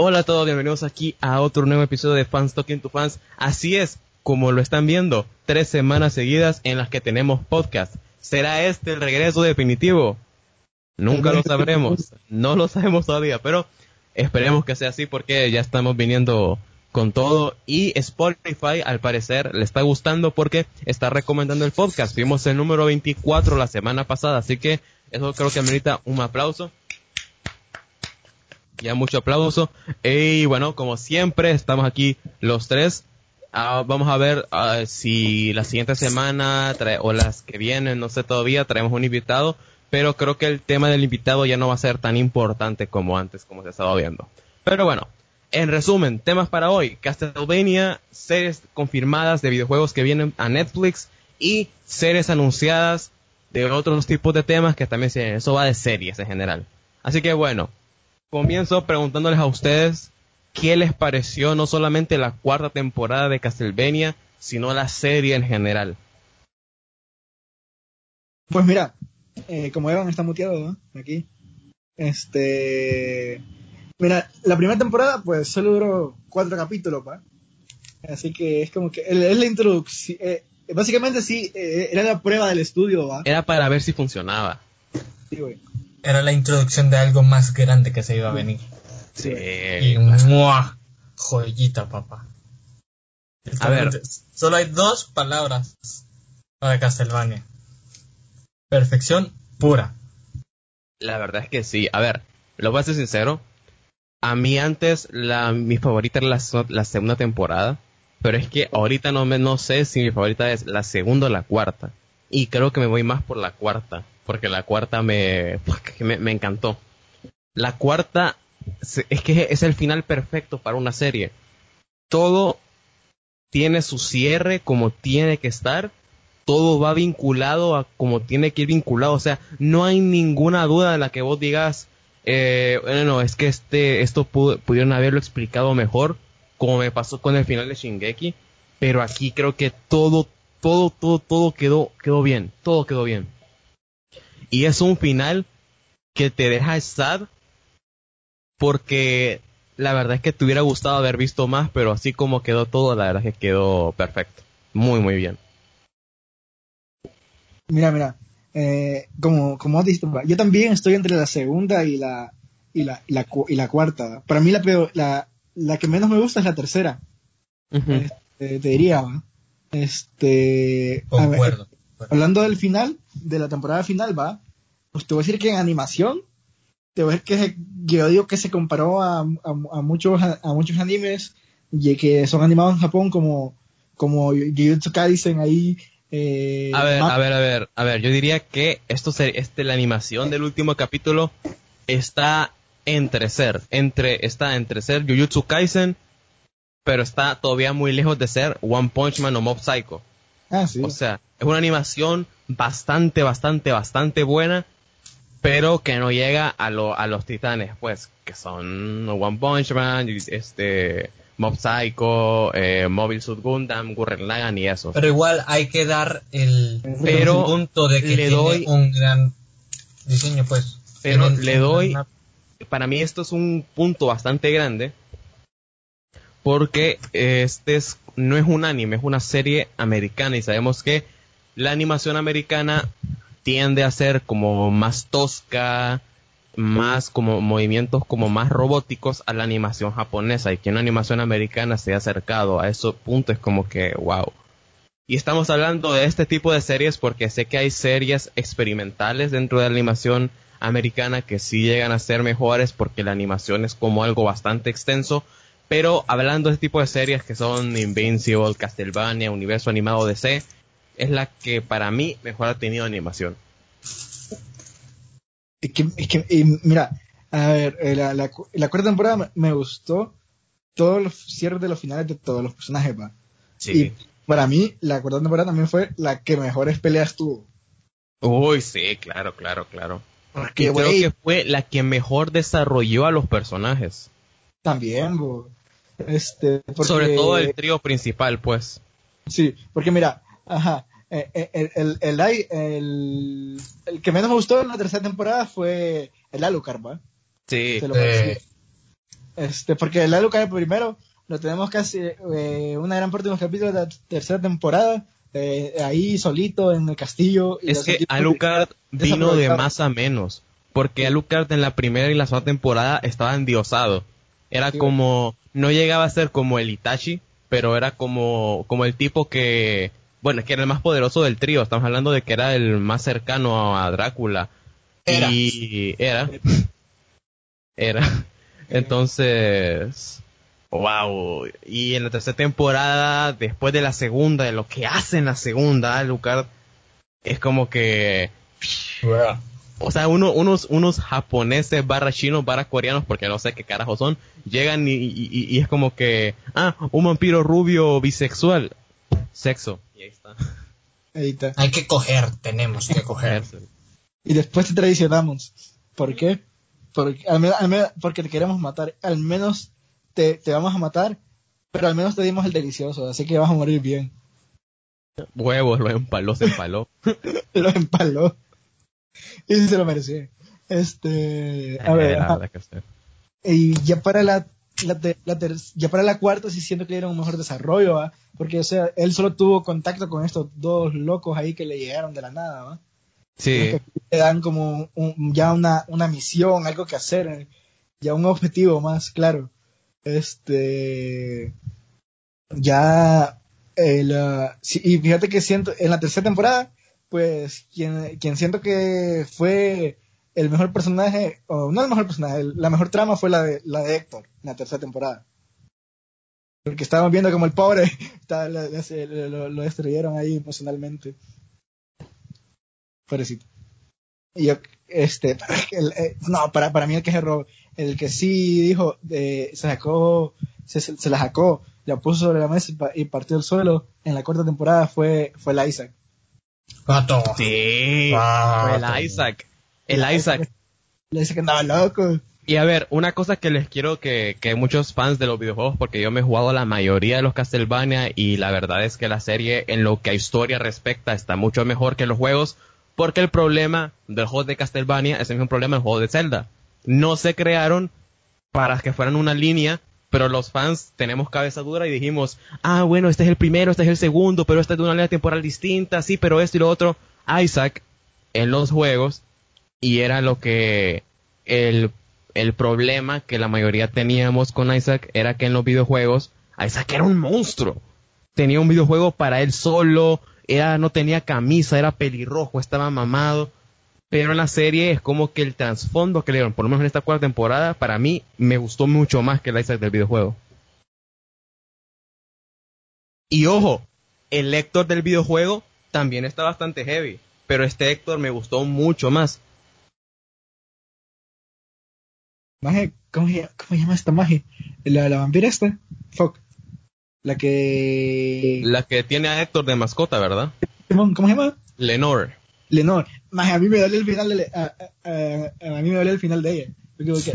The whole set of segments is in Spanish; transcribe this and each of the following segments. Hola a todos, bienvenidos aquí a otro nuevo episodio de Fans Talking to Fans. Así es, como lo están viendo, 3 semanas seguidas en las que tenemos podcast. ¿Será este el regreso definitivo? Nunca lo sabremos, no lo sabemos todavía, pero esperemos que sea así porque ya estamos viniendo con todo. Y Spotify, al parecer, le está gustando porque está recomendando el podcast. Vimos el número 24 la semana pasada, así que eso creo que amerita un aplauso. Ya mucho aplauso. Y bueno, como siempre, estamos aquí los tres. Vamos a ver si la siguiente semana o las que vienen, no sé todavía, traemos un invitado. Pero creo que el tema del invitado ya no va a ser tan importante como antes, como se estaba viendo. Pero bueno, en resumen, temas para hoy. Castlevania, series confirmadas de videojuegos que vienen a Netflix y series anunciadas de otros tipos de temas que también se... Eso va de series en general. Así que bueno, comienzo preguntándoles a ustedes qué les pareció no solamente la 4ª temporada de Castlevania, sino la serie en general. Pues mira, como Evan está muteado, ¿no? Aquí. Mira, la 1ª temporada pues solo duró 4 capítulos, ¿va? Así que es como que es la introducción. Básicamente sí, era la prueba del estudio, ¿va? Era para ver si funcionaba. Sí, güey. Era la introducción de algo más grande que se iba a venir. Sí. Y ¡mua! Joyita, papá. A ver. Solo hay 2 palabras para Castlevania. Perfección pura. La verdad es que sí. A ver, lo voy a ser sincero. A mí antes, mi favorita era la 2ª temporada. Pero es que ahorita no sé si mi favorita es la 2ª o la 4ª. Y creo que me voy más por la 4ª. Porque la 4ª me encantó. La 4ª es que es el final perfecto para una serie. Todo tiene su cierre como tiene que estar. Todo va vinculado a como tiene que ir vinculado. O sea, no hay ninguna duda en la que vos digas, bueno, es que esto pudieron haberlo explicado mejor, como me pasó con el final de Shingeki. Pero aquí creo que todo quedó bien. Todo quedó bien. Y es un final que te deja sad porque la verdad es que te hubiera gustado haber visto más, pero así como quedó todo, la verdad es que quedó perfecto. Muy, muy bien. Mira, como dijiste, yo también estoy entre la 2ª y la 4ª. Para mí la que menos me gusta es la 3ª. Uh-huh. Te diría, ¿va? Concuerdo. Bueno. Hablando del final, de la temporada final, va, pues te voy a decir que en animación, te voy a decir que yo digo que se comparó a muchos animes que son animados en Japón, como Jujutsu Kaisen ahí. A ver, yo diría que la animación del último capítulo está entre ser Jujutsu Kaisen, pero está todavía muy lejos de ser One Punch Man o Mob Psycho. Ah, sí. O sea, es una animación bastante buena, pero que no llega a los titanes, pues, que son One Punch Man, Mob Psycho, Mobile Suit Gundam, Gurren Lagann y eso. Pero igual hay que dar el punto de que le doy un gran diseño, pues. Pero para mí esto es un punto bastante grande, porque no es un anime, es una serie americana y sabemos que la animación americana tiende a ser como más tosca, más como movimientos como más robóticos a la animación japonesa, y que una animación americana se haya acercado a esos puntos es como que wow. Y estamos hablando de este tipo de series porque sé que hay series experimentales dentro de la animación americana que sí llegan a ser mejores porque la animación es como algo bastante extenso. Pero hablando de este tipo de series que son Invincible, Castlevania, Universo Animado DC, es la que para mí mejor ha tenido animación. Es que mira, a ver, la 4ª temporada me gustó todos los cierres de los finales de todos los personajes, pa. Sí. Y para mí, la 4ª temporada también fue la que mejores peleas tuvo. Uy, sí, claro. Porque y creo que fue la que mejor desarrolló a los personajes. También, bo. Sobre todo el trío principal, pues. Sí, porque mira, ajá, el que menos me gustó en la 3ª temporada fue el Alucard, ¿va? Sí. Porque el Alucard primero lo tenemos casi una gran parte de los capítulos de la tercera temporada, ahí solito en el castillo. Y es que Alucard vino de más a menos, porque Alucard en la primera y la segunda temporada estaba endiosado. Era sí, como, no llegaba a ser como el Itachi, pero era como el tipo que, bueno, es que era el más poderoso del trío. Estamos hablando de que era el más cercano a Drácula. Era. Entonces, wow. Y en la tercera temporada, después de la segunda, de lo que hace en la segunda, Alucard, es como que... Yeah. O sea, unos japoneses / chinos / coreanos, porque no sé qué carajo son, llegan y es como que... Ah, un vampiro rubio bisexual. Sexo. Y ahí está. Hay que coger, tenemos que coger. Y después te traicionamos. ¿Por qué? Porque te queremos matar. Al menos te vamos a matar, pero al menos te dimos el delicioso, así que vas a morir bien. Huevos, se empaló. Lo empaló. Y se lo merecía. A ver. Y ya para la cuarta sí siento que le dieron un mejor desarrollo, ¿va? Porque, o sea, él solo tuvo contacto con estos dos locos ahí que le llegaron de la nada, ¿va? Sí. Le dan como una misión, algo que hacer, ya un objetivo más claro. Y fíjate que siento en la tercera temporada, pues quien siento que fue el mejor personaje, o no el mejor personaje, la mejor trama fue la de Héctor en la tercera temporada, porque estábamos viendo como el pobre lo destruyeron ahí emocionalmente, pobrecito. Y yo, para mí el que se robó, el que sí dijo, se la sacó, la puso sobre la mesa y partió el suelo en la cuarta temporada fue el Isaac. Pato. Sí, fue el Isaac. El Isaac andaba loco. Y a ver, una cosa que les quiero que muchos fans de los videojuegos, porque yo me he jugado la mayoría de los Castlevania y la verdad es que la serie en lo que a historia respecta está mucho mejor que los juegos, porque el problema del juego de Castlevania es el mismo problema del juego de Zelda. No se crearon para que fueran una línea, pero los fans tenemos cabeza dura y dijimos, bueno, este es el primero, este es el segundo, pero este es de una línea temporal distinta, sí, pero esto y lo otro. Isaac, en los juegos, y era lo que el problema que la mayoría teníamos con Isaac, era que en los videojuegos, Isaac era un monstruo. Tenía un videojuego para él solo, no tenía camisa, era pelirrojo, estaba mamado. Pero en la serie es como que el trasfondo que le dieron, por lo menos en esta cuarta temporada, para mí me gustó mucho más que el Isaac del videojuego. Y ojo, el Héctor del videojuego también está bastante heavy, pero este Héctor me gustó mucho más. Maje, ¿cómo llama esta maje? ¿La vampira esta? Fuck. La que tiene a Héctor de mascota, ¿verdad? ¿Cómo se llama? Lenore. Más a mí me duele el final de ella. El final de Lenore.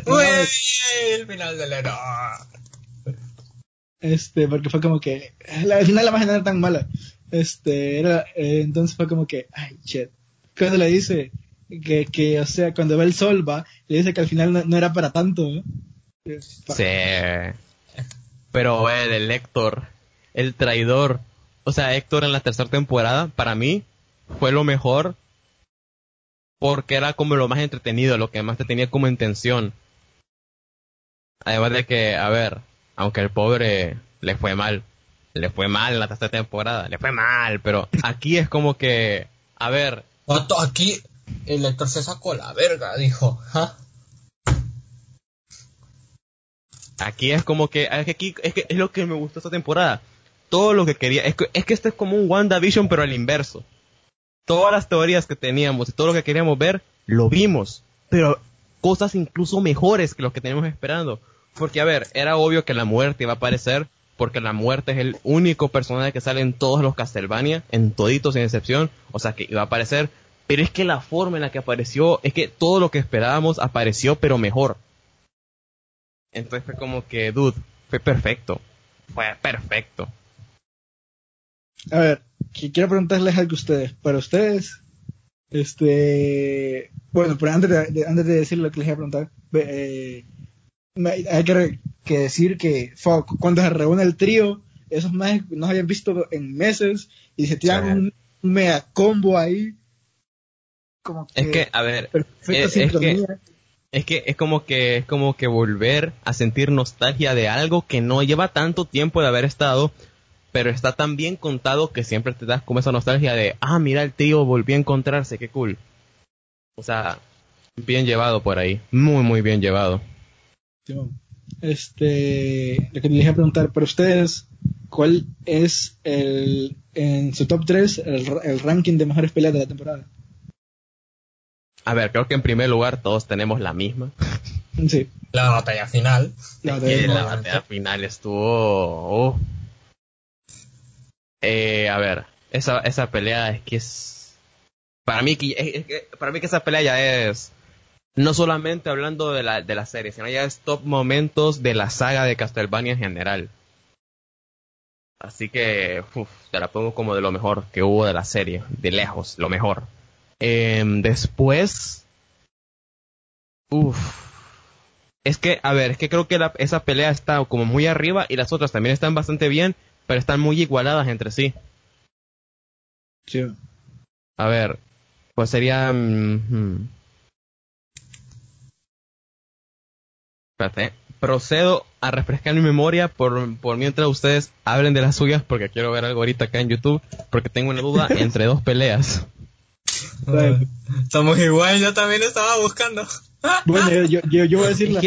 Porque fue como que al final la magia no era tan mala. Entonces fue como que ay, shit. Cuando le dice que o sea, cuando ve el sol, va, le dice que al final no era para tanto, ¿no? Sí. Pero el Héctor, el traidor, o sea, Héctor en la tercera temporada para mí fue lo mejor, porque era como lo más entretenido, lo que más te tenía como intención. Además de que, a ver, aunque el pobre le fue mal en la tercera temporada, pero aquí es como que, a ver... Aquí el lector se sacó la verga, dijo. ¿Ah? Aquí es como que, es lo que me gustó esta temporada. Todo lo que quería, es que este es como un WandaVision, pero al inverso. Todas las teorías que teníamos y todo lo que queríamos ver, lo vimos. Pero cosas incluso mejores que lo que teníamos esperando. Porque, a ver, era obvio que la muerte iba a aparecer, porque la muerte es el único personaje que sale en todos los Castlevania, en toditos, sin excepción. O sea, que iba a aparecer. Pero es que la forma en la que apareció, es que todo lo que esperábamos apareció, pero mejor. Entonces fue como que, dude, fue perfecto. A ver, quiero preguntarles algo a ustedes. Para ustedes, bueno, pero antes de decir lo que les voy a preguntar, hay que que decir que cuando se reúne el trío, esos más no se habían visto en meses y se tiran un mega combo ahí. Como que, es que, a ver, es como que volver a sentir nostalgia de algo que no lleva tanto tiempo de haber estado, pero está tan bien contado que siempre te das como esa nostalgia de, ah, mira, el tío volvió a encontrarse, qué cool. O sea, bien llevado por ahí, muy, muy bien llevado. Lo que les iba a preguntar, pero ustedes, ¿cuál es en su top 3 el ranking de mejores peleas de la temporada? A ver, creo que en primer lugar todos tenemos la misma. Sí. La batalla final. La batalla final estuvo... a ver, esa pelea es que es... Para mí que esa pelea ya es... No solamente hablando de la serie, sino ya es top momentos de la saga de Castlevania en general. Así que, te la pongo como de lo mejor que hubo de la serie. De lejos, lo mejor. Después... Es que, a ver, es que creo que esa pelea está como muy arriba y las otras también están bastante bien, pero están muy igualadas entre sí. Sí. A ver, pues sería... Espérate, procedo a refrescar mi memoria por mientras ustedes hablen de las suyas, porque quiero ver algo ahorita acá en YouTube, porque tengo una duda entre dos peleas. Estamos igual, yo también estaba buscando. Bueno, yo voy a decir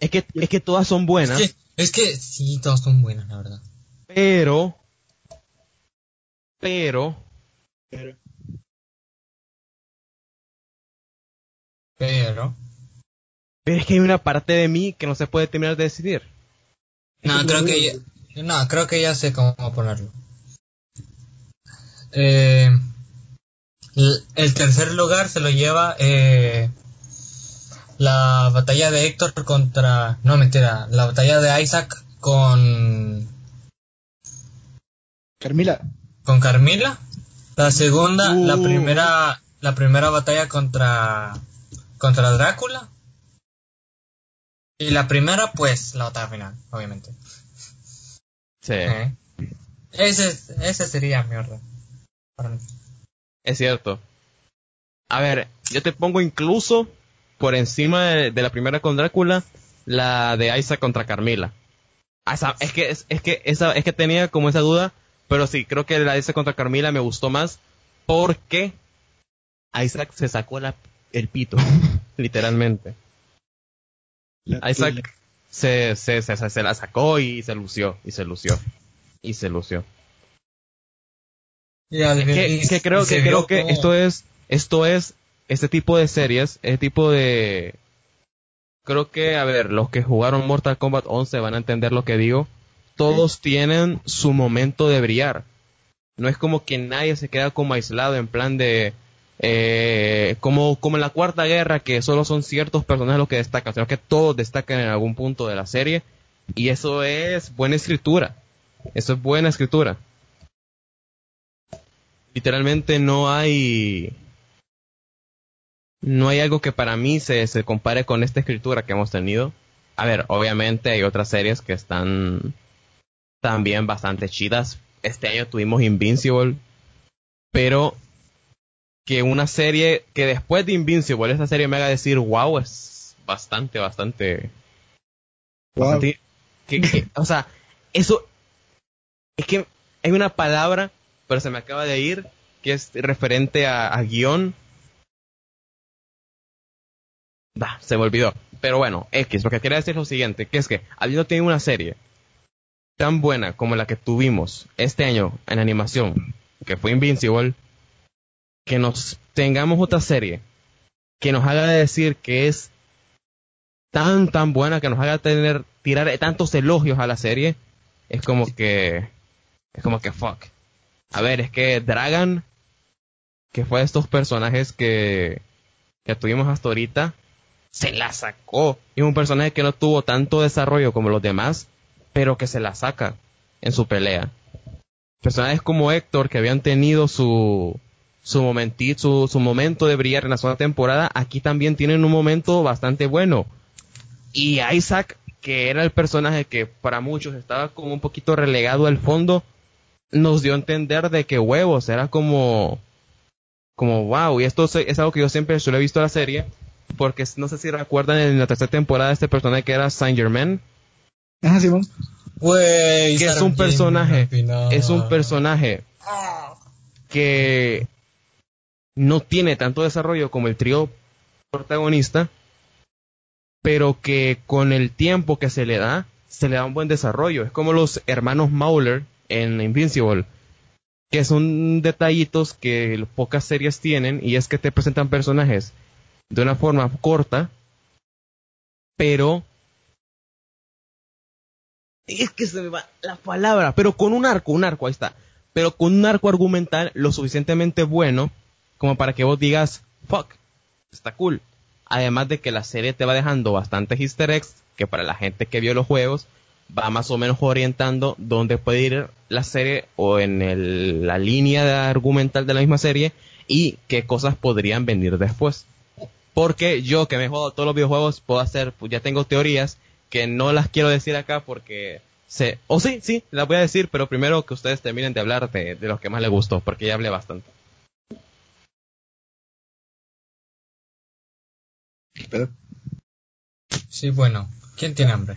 es que todas son buenas. Es que sí, todas son buenas, la verdad. Pero es que hay una parte de mí que no se puede terminar de decidir. No, creo que ya sé cómo ponerlo. El tercer lugar se lo lleva la batalla de Héctor contra... No, mentira. La batalla de Isaac con... Carmila. ¿Con Carmila? La segunda, la primera batalla contra Drácula. Y la primera, pues, la batalla final, obviamente. Sí. Ese sería mi orden. Es cierto. A ver, yo te pongo incluso por encima de la primera con Drácula, la de Isaac contra Carmila. Es que tenía como esa duda, pero sí, creo que la de Isaac contra Carmila me gustó más porque Isaac se sacó el pito, literalmente. Isaac se la sacó y se lució. Creo que esto es este tipo de series, este tipo de... Creo que, a ver, los que jugaron Mortal Kombat 11 van a entender lo que digo. Todos tienen su momento de brillar. No es como que nadie se queda como aislado en plan de... como en la Cuarta Guerra, que solo son ciertos personajes los que destacan, sino que todos destacan en algún punto de la serie, y eso es buena escritura. Literalmente no hay algo que para mí se compare con esta escritura que hemos tenido. A ver, obviamente hay otras series que están también bastante chidas. Este año tuvimos Invincible, pero... que una serie que después de Invincible, esa serie me haga decir, wow, es bastante... Wow. Bastante o sea, eso... Es que hay una palabra, pero se me acaba de ir, que es referente a guión. Se me olvidó. Pero bueno, lo que quería decir es lo siguiente, que es que habiendo tenido una serie tan buena como la que tuvimos este año en animación, que fue Invincible... que nos tengamos otra serie que nos haga decir que es tan buena, que nos haga tirar tantos elogios a la serie, es como que fuck. A ver, es que Dragan, que fue de estos personajes que tuvimos hasta ahorita, se la sacó. Es un personaje que no tuvo tanto desarrollo como los demás, pero que se la saca en su pelea. Personajes como Héctor, que habían tenido su momento de brillar en la segunda temporada, aquí también tienen un momento bastante bueno. Y Isaac, que era el personaje que para muchos estaba como un poquito relegado al fondo, nos dio a entender de que huevos, era como wow, y esto es algo que yo siempre solo he visto en la serie, porque no sé si recuerdan en la tercera temporada este personaje que era Saint Germain. Ajá, Simón. Sí, güey, que es un personaje que no tiene tanto desarrollo como el trío protagonista, pero que con el tiempo que se le da un buen desarrollo. Es como los hermanos Mauler en Invincible, que son detallitos que pocas series tienen, y es que te presentan personajes de una forma corta, pero es que se me va la palabra, pero con un arco, ahí está, pero con un arco argumental lo suficientemente bueno como para que vos digas, fuck, está cool. Además de que la serie te va dejando bastantes easter eggs, que para la gente que vio los juegos va más o menos orientando dónde puede ir la serie, o en la línea argumental de la misma serie, y qué cosas podrían venir después. Porque yo, que me he jugado todos los videojuegos, puedo hacer, pues ya tengo teorías que no las quiero decir acá porque sí, las voy a decir, pero primero que ustedes terminen de hablar de los que más les gustó, porque ya hablé bastante. ¿Pero? Sí, bueno, ¿quién tiene hambre?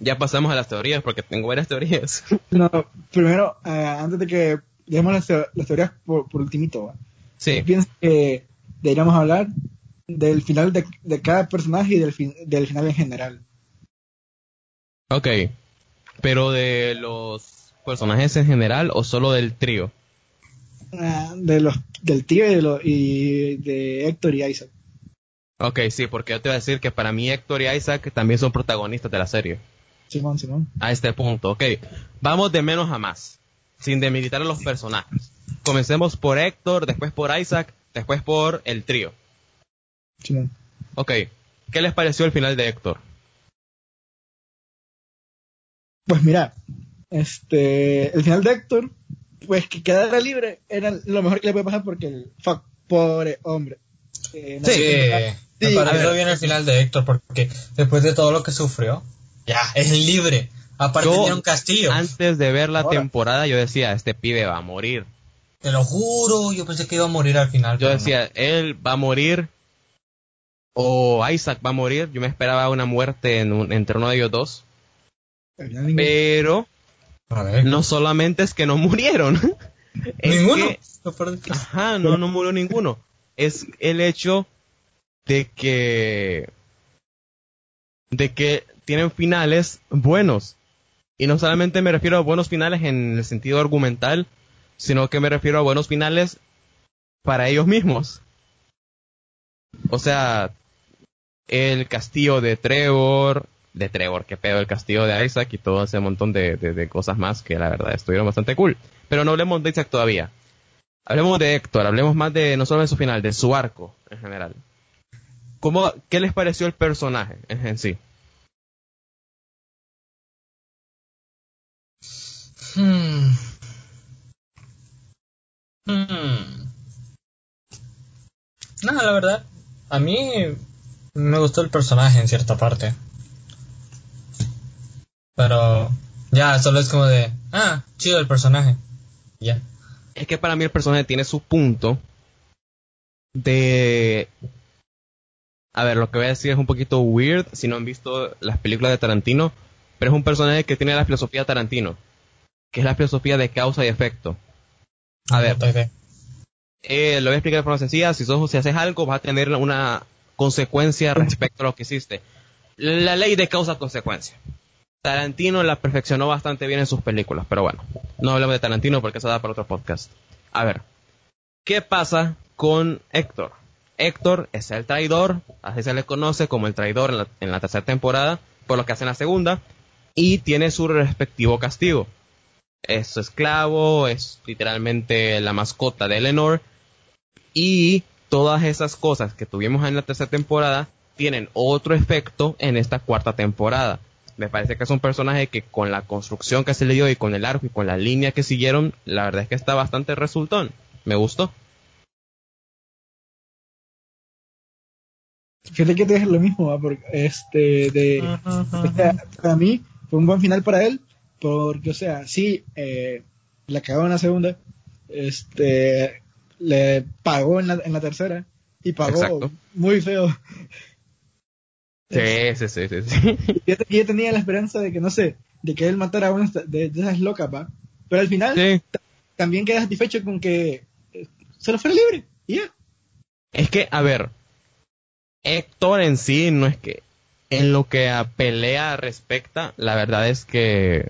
Ya pasamos a las teorías, porque tengo varias teorías. No, primero, antes de que dejemos las teorías por ultimito, sí. Pienso que deberíamos hablar del final de cada personaje y del final en general. Ok, pero ¿de los personajes en general o solo del trío? Del trío y de Héctor y Isaac. Ok, sí, porque yo te voy a decir que para mí Héctor y Isaac también son protagonistas de la serie. Simón. A este punto, ok. Vamos de menos a más, sin demilitar a los personajes. Comencemos por Héctor, después por Isaac, después por el trío. Simón. Ok, ¿qué les pareció el final de Héctor? Pues mira, el final de Héctor, pues que quedara libre era lo mejor que le puede pasar, porque el fuck, pobre hombre. Sí, me pareció bien el final de Héctor, porque después de todo lo que sufrió, ya es libre. Aparte tiene un castillo. Antes de ver la temporada yo decía, este pibe va a morir. Te lo juro, yo pensé que iba a morir al final. Yo decía, no, él va a morir o Isaac va a morir. Yo me esperaba una muerte entre uno de ellos dos. Pero no solamente es que no murieron. Ninguno. Ajá, no murió ninguno. Es el hecho de que tienen finales buenos. Y no solamente me refiero a buenos finales en el sentido argumental, sino que me refiero a buenos finales para ellos mismos. O sea, el castillo de Trevor... qué pedo, el castillo de Isaac y todo ese montón de cosas más que la verdad estuvieron bastante cool. Pero no hablemos de Isaac todavía. Hablemos de Héctor, hablemos más de, no solo de su final, de su arco en general. ¿Qué les pareció el personaje en sí? Nada, la verdad, a mí me gustó el personaje en cierta parte. Pero ya, solo es como de, chido el personaje. Ya. Es que para mí el personaje tiene su punto de... A ver, lo que voy a decir es un poquito weird si no han visto las películas de Tarantino, pero es un personaje que tiene la filosofía de Tarantino, que es la filosofía de causa y efecto. Lo voy a explicar de forma sencilla. Si haces algo, vas a tener una consecuencia respecto a lo que hiciste. La ley de causa-consecuencia. Tarantino la perfeccionó bastante bien en sus películas, pero bueno, no hablemos de Tarantino porque eso da para otro podcast. A ver, ¿qué pasa con Héctor? Héctor es el traidor, así se le conoce como el traidor en la tercera temporada, por lo que hace en la segunda, y tiene su respectivo castigo. Es su esclavo, es literalmente la mascota de Eleanor, y todas esas cosas que tuvimos en la tercera temporada tienen otro efecto en esta cuarta temporada. Me parece que es un personaje que con la construcción que se le dio y con el arco y con la línea que siguieron, la verdad es que está bastante resultón. Me gustó. Fíjate que te dije lo mismo, ¿va? Porque para mí fue un buen final para él, porque, o sea, sí, la cagó en la segunda, le pagó en la tercera, y pagó exacto, muy feo. Sí. Yo tenía la esperanza de que, no sé, de que él matara a una de esas locas, ¿va? Pero al final, sí, también quedé satisfecho con que se lo fuera libre, y ya. Es que, a ver, Héctor en sí, no es que en lo que a pelea respecta, la verdad es que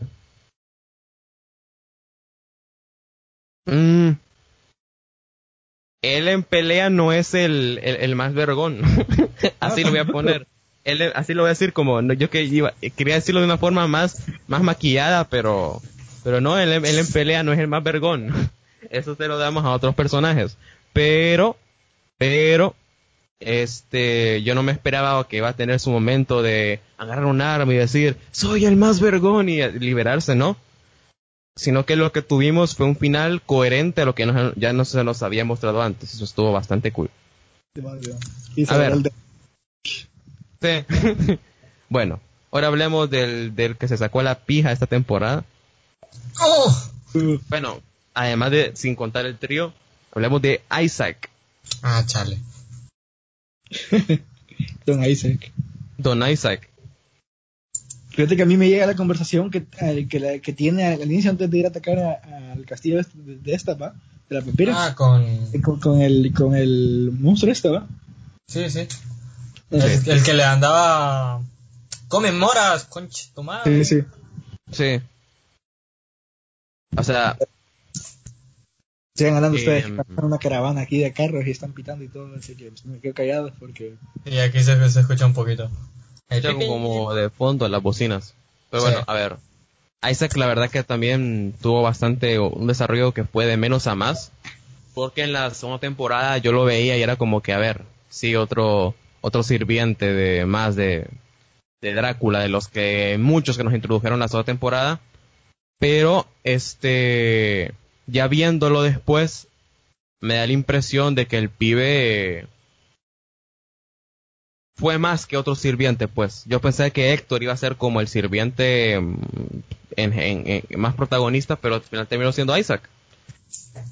él en pelea no es el más vergón. Así lo voy a poner. Él, así lo voy a decir, como yo que quería decirlo de una forma más maquillada, pero no, él en pelea no es el más vergón. Eso se lo damos a otros personajes. Pero yo no me esperaba que iba a tener su momento de agarrar un arma y decir soy el más vergón y liberarse, ¿no? Sino que lo que tuvimos fue un final coherente a lo que ya no se nos había mostrado antes. Eso estuvo bastante cool. A ver. Sí. Bueno, ahora hablemos del que se sacó la pija esta temporada. Bueno, además de, sin contar el trío, hablemos de Isaac. Ah, chale. Don Isaac. Fíjate que a mí me llega la conversación que tiene al inicio antes de ir a atacar al castillo de esta, ¿va? De la vampira. Ah, con el monstruo este, ¿va? Sí. El que le andaba... Come moras, conche tu madre. Sí. O sea... Siguen hablando ustedes, están en una caravana aquí de carros y están pitando y todo, así que me quedo callado porque... Y aquí se escucha un poquito. Como de fondo las bocinas. Pero bueno, a ver. Isaac, la verdad que también tuvo bastante... Un desarrollo que fue de menos a más. Porque en la segunda temporada yo lo veía y era como que, a ver... Sí, otro sirviente de Drácula, de los que... Muchos que nos introdujeron la segunda temporada. Pero, ya viéndolo después, me da la impresión de que el pibe fue más que otro sirviente, pues. Yo pensé que Héctor iba a ser como el sirviente más protagonista, pero al final terminó siendo Isaac.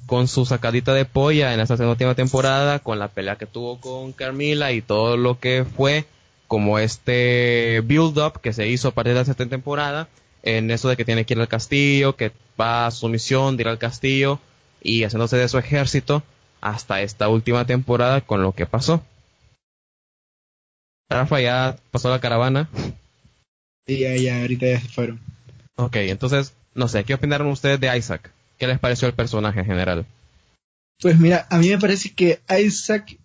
Con su sacadita de polla en esa segunda temporada, con la pelea que tuvo con Carmila y todo lo que fue como build-up que se hizo a partir de la sexta temporada, en eso de que tiene que ir al castillo, que va a su misión de ir al castillo y haciéndose de su ejército hasta esta última temporada con lo que pasó. Rafa ya pasó la caravana. Sí, ya, ahorita ya se fueron. Ok, entonces, no sé, ¿qué opinaron ustedes de Isaac? ¿Qué les pareció el personaje en general? Pues mira, a mí me parece que Isaac,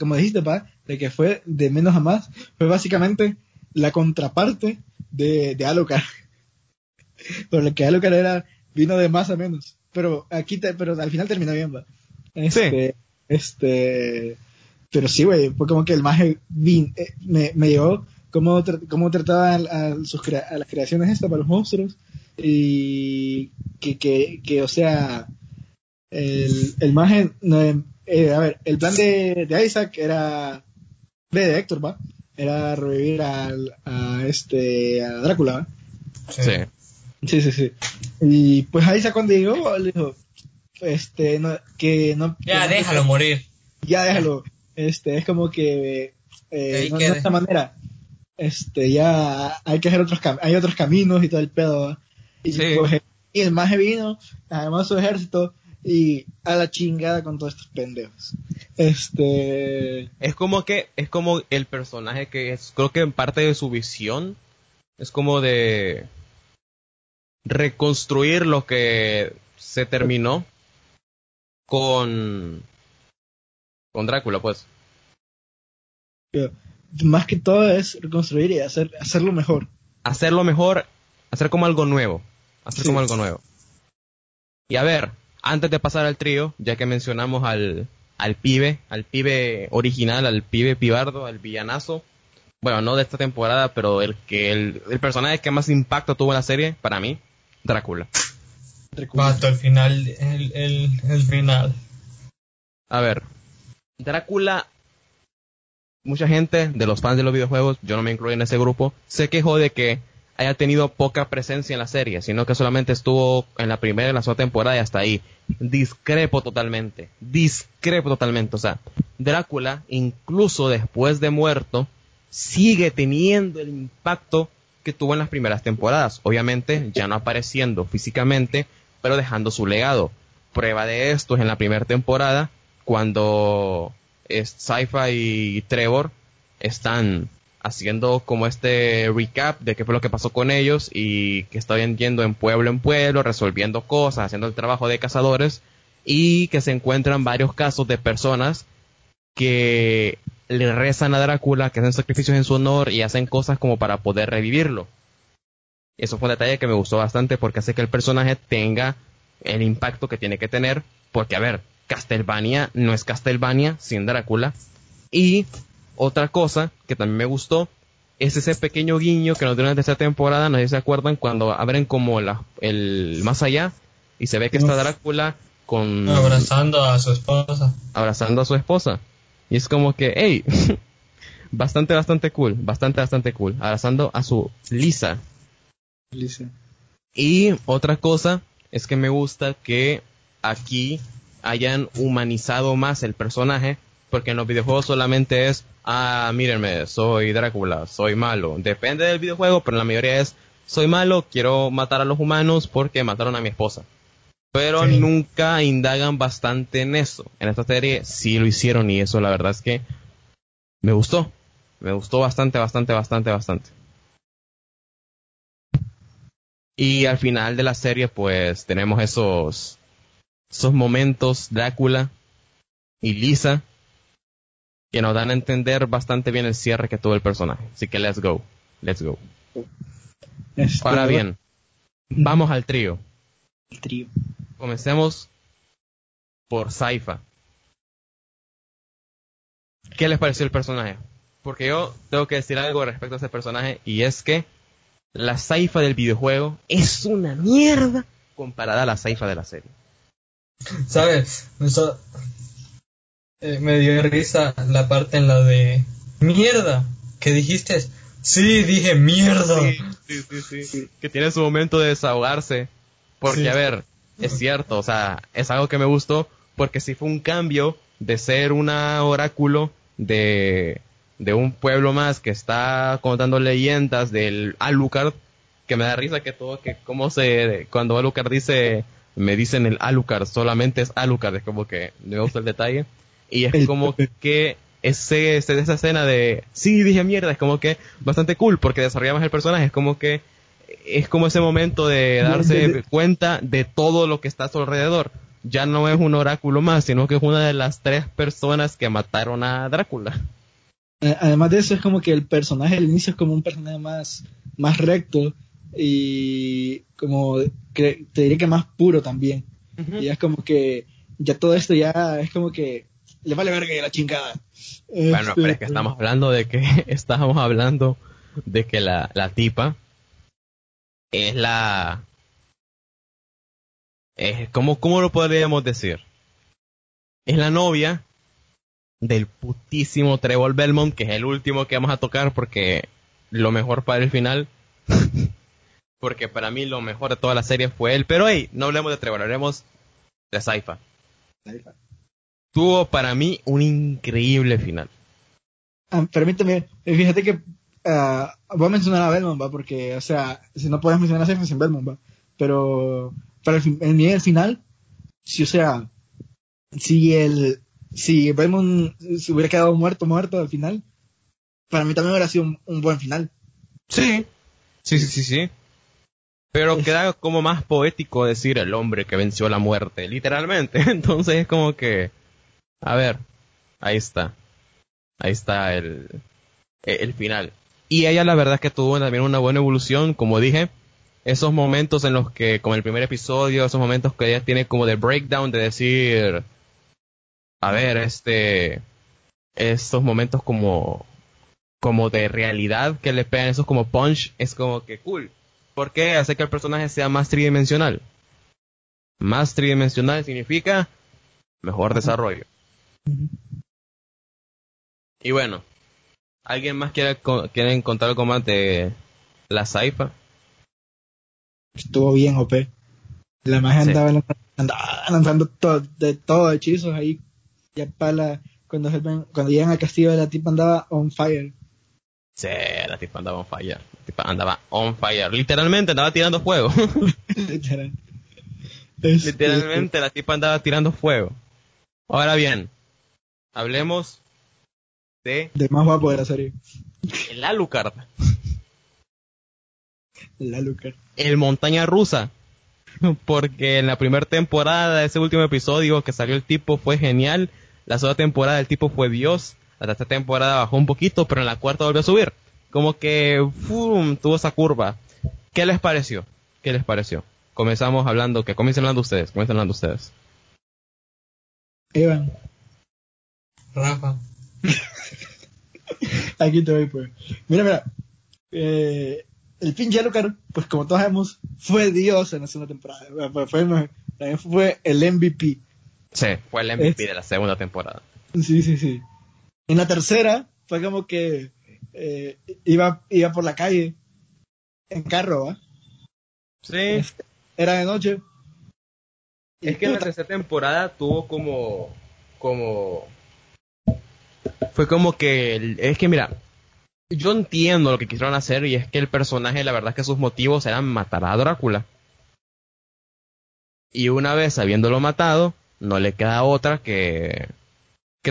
como dijiste, pa, de que fue de menos a más, fue básicamente la contraparte de Alucard. Por lo que Alucard vino de más a menos, pero pero al final terminó bien, va. Pero sí, güey, fue como que el maje me llegó cómo trataba a las creaciones estas para los monstruos, y que o sea, el maje, a ver, el plan de Isaac era de Héctor, va, era revivir a Drácula, ¿va? Sí. Y pues Isaac cuando llegó le dijo, déjalo morir. Ya déjalo. Es como que no es de esta manera. Ya hay que hacer otros caminos y todo el pedo, ¿va? Y el maje vino, además su ejército, y a la chingada con todos estos pendejos. Es como el personaje que es, creo que en parte de su visión es como de reconstruir lo que se terminó con Drácula, pues. Más que todo es reconstruir y hacerlo mejor. Hacerlo mejor, hacer como algo nuevo. Como algo nuevo. Y a ver, antes de pasar al trío, ya que mencionamos al pibe original, al pibe pibardo, al villanazo. Bueno, no de esta temporada, pero el personaje que más impacto tuvo en la serie, para mí, Drácula. Pato, al final, el final. A ver, Drácula mucha gente de los fans de los videojuegos, yo no me incluyo en ese grupo, se quejó de que haya tenido poca presencia en la serie, sino que solamente estuvo en la primera y la segunda temporada y hasta ahí. Discrepo totalmente. O sea, Drácula, incluso después de muerto, sigue teniendo el impacto que tuvo en las primeras temporadas. Obviamente, ya no apareciendo físicamente, pero dejando su legado. Prueba de esto es en la primera temporada, cuando Sypha y Trevor están haciendo como este recap de qué fue lo que pasó con ellos y que estaban yendo en pueblo, resolviendo cosas, haciendo el trabajo de cazadores, y que se encuentran varios casos de personas que le rezan a Drácula, que hacen sacrificios en su honor y hacen cosas como para poder revivirlo. Eso fue un detalle que me gustó bastante porque hace que el personaje tenga el impacto que tiene que tener, porque a ver, Castlevania no es Castlevania sin Drácula. Y otra cosa que también me gustó es ese pequeño guiño que nos dieron en esta temporada, no sé si se acuerdan, cuando abren como el más allá y se ve que está Drácula con abrazando a su esposa. Y es como que, hey, bastante cool, abrazando a su Lisa. Y otra cosa es que me gusta que aquí hayan humanizado más el personaje, porque en los videojuegos solamente es, mírenme, soy Drácula, soy malo. Depende del videojuego, pero la mayoría es, soy malo, quiero matar a los humanos porque mataron a mi esposa. Pero sí, nunca indagan bastante en eso. En esta serie sí lo hicieron y eso la verdad es que me gustó. Me gustó bastante. Y al final de la serie pues tenemos esos momentos Drácula y Lisa que nos dan a entender bastante bien el cierre que tuvo el personaje. Así que let's go. Ahora bien, vamos al trío. Comencemos por Sypha. ¿Qué les pareció el personaje? Porque yo tengo que decir algo respecto a ese personaje, y es que la Sypha del videojuego es una mierda comparada a la Sypha de la serie. ¿Sabes? Me dio risa la parte en la de mierda que dijiste. Sí, dije mierda. Sí. Que tiene su momento de desahogarse. Porque, sí, a ver, es cierto, o sea, es algo que me gustó, porque sí fue un cambio de ser una oráculo de un pueblo más que está contando leyendas del Alucard, que me da risa que todo, que cómo se, cuando Alucard dice, me dicen el Alucard, solamente es Alucard, es como que me gusta el detalle, y es como que esa escena de, sí, dije mierda, es como que bastante cool, porque desarrollamos el personaje, es como que es como ese momento de darse cuenta de todo lo que está a su alrededor. Ya no es un oráculo más, sino que es una de las tres personas que mataron a Drácula. Además de eso, es como que el personaje al inicio es como un personaje más recto y como te diré que más puro también. Uh-huh. Y es como que ya todo esto ya es como que le vale verga y la chingada. Bueno, pero es que estábamos hablando de que la tipa es la... ¿Cómo lo podríamos decir? Es la novia del putísimo Trevor Belmont, que es el último que vamos a tocar porque lo mejor para el final. Porque para mí lo mejor de toda la serie fue él. Pero hey, no hablemos de Trevor, hablemos de Sypha. Tuvo para mí un increíble final. Permíteme, fíjate que... voy a mencionar a Belmont, ¿va? Porque, o sea, si no puedes mencionar a Sypha sin Belmont, ¿va? Pero para el final, si, o sea, si Belmont se hubiera quedado muerto al final, para mí también hubiera sido un buen final. Sí. Pero queda como más poético decir el hombre que venció la muerte, literalmente. Entonces es como que, a ver, ahí está el final. Y ella la verdad es que tuvo también una buena evolución, como dije, esos momentos en los que, como el primer episodio, esos momentos que ella tiene como de breakdown, de decir, a ver, estos momentos como de realidad que le pegan, esos como punch, es como que cool, porque hace que el personaje sea más tridimensional. Más tridimensional significa mejor desarrollo. Y bueno, ¿Alguien más quiere contar algo más de la Sypha? Estuvo bien, OP. La magia andaba lanzando de todo hechizos ahí. Ya para cuando llegan al castillo, la tipa andaba on fire. Sí, la tipa andaba on fire. Literalmente andaba tirando fuego. Literalmente la tipa andaba tirando fuego. Ahora bien, hablemos de más guapo de la serie. El Alucard. El montaña rusa. Porque en la primera temporada de ese último episodio que salió el tipo fue genial. La segunda temporada el tipo fue Dios. La tercera temporada bajó un poquito, pero en la cuarta volvió a subir. Como que tuvo esa curva. ¿Qué les pareció? Comiencen hablando ustedes. Iván. Rafa. Aquí te voy, pues. Mira. El pinche Alucard, pues como todos sabemos, fue Dios en la segunda temporada. También fue el MVP. Sí, fue el MVP de la segunda temporada. Sí. En la tercera, fue como que iba por la calle en carro, ¿va? Sí. Era de noche. Es que en la tercera temporada tuvo como... Fue como que... Es que mira... Yo entiendo lo que quisieron hacer, y es que el personaje, la verdad es que sus motivos eran matar a Drácula. Y una vez habiéndolo matado, no le queda otra que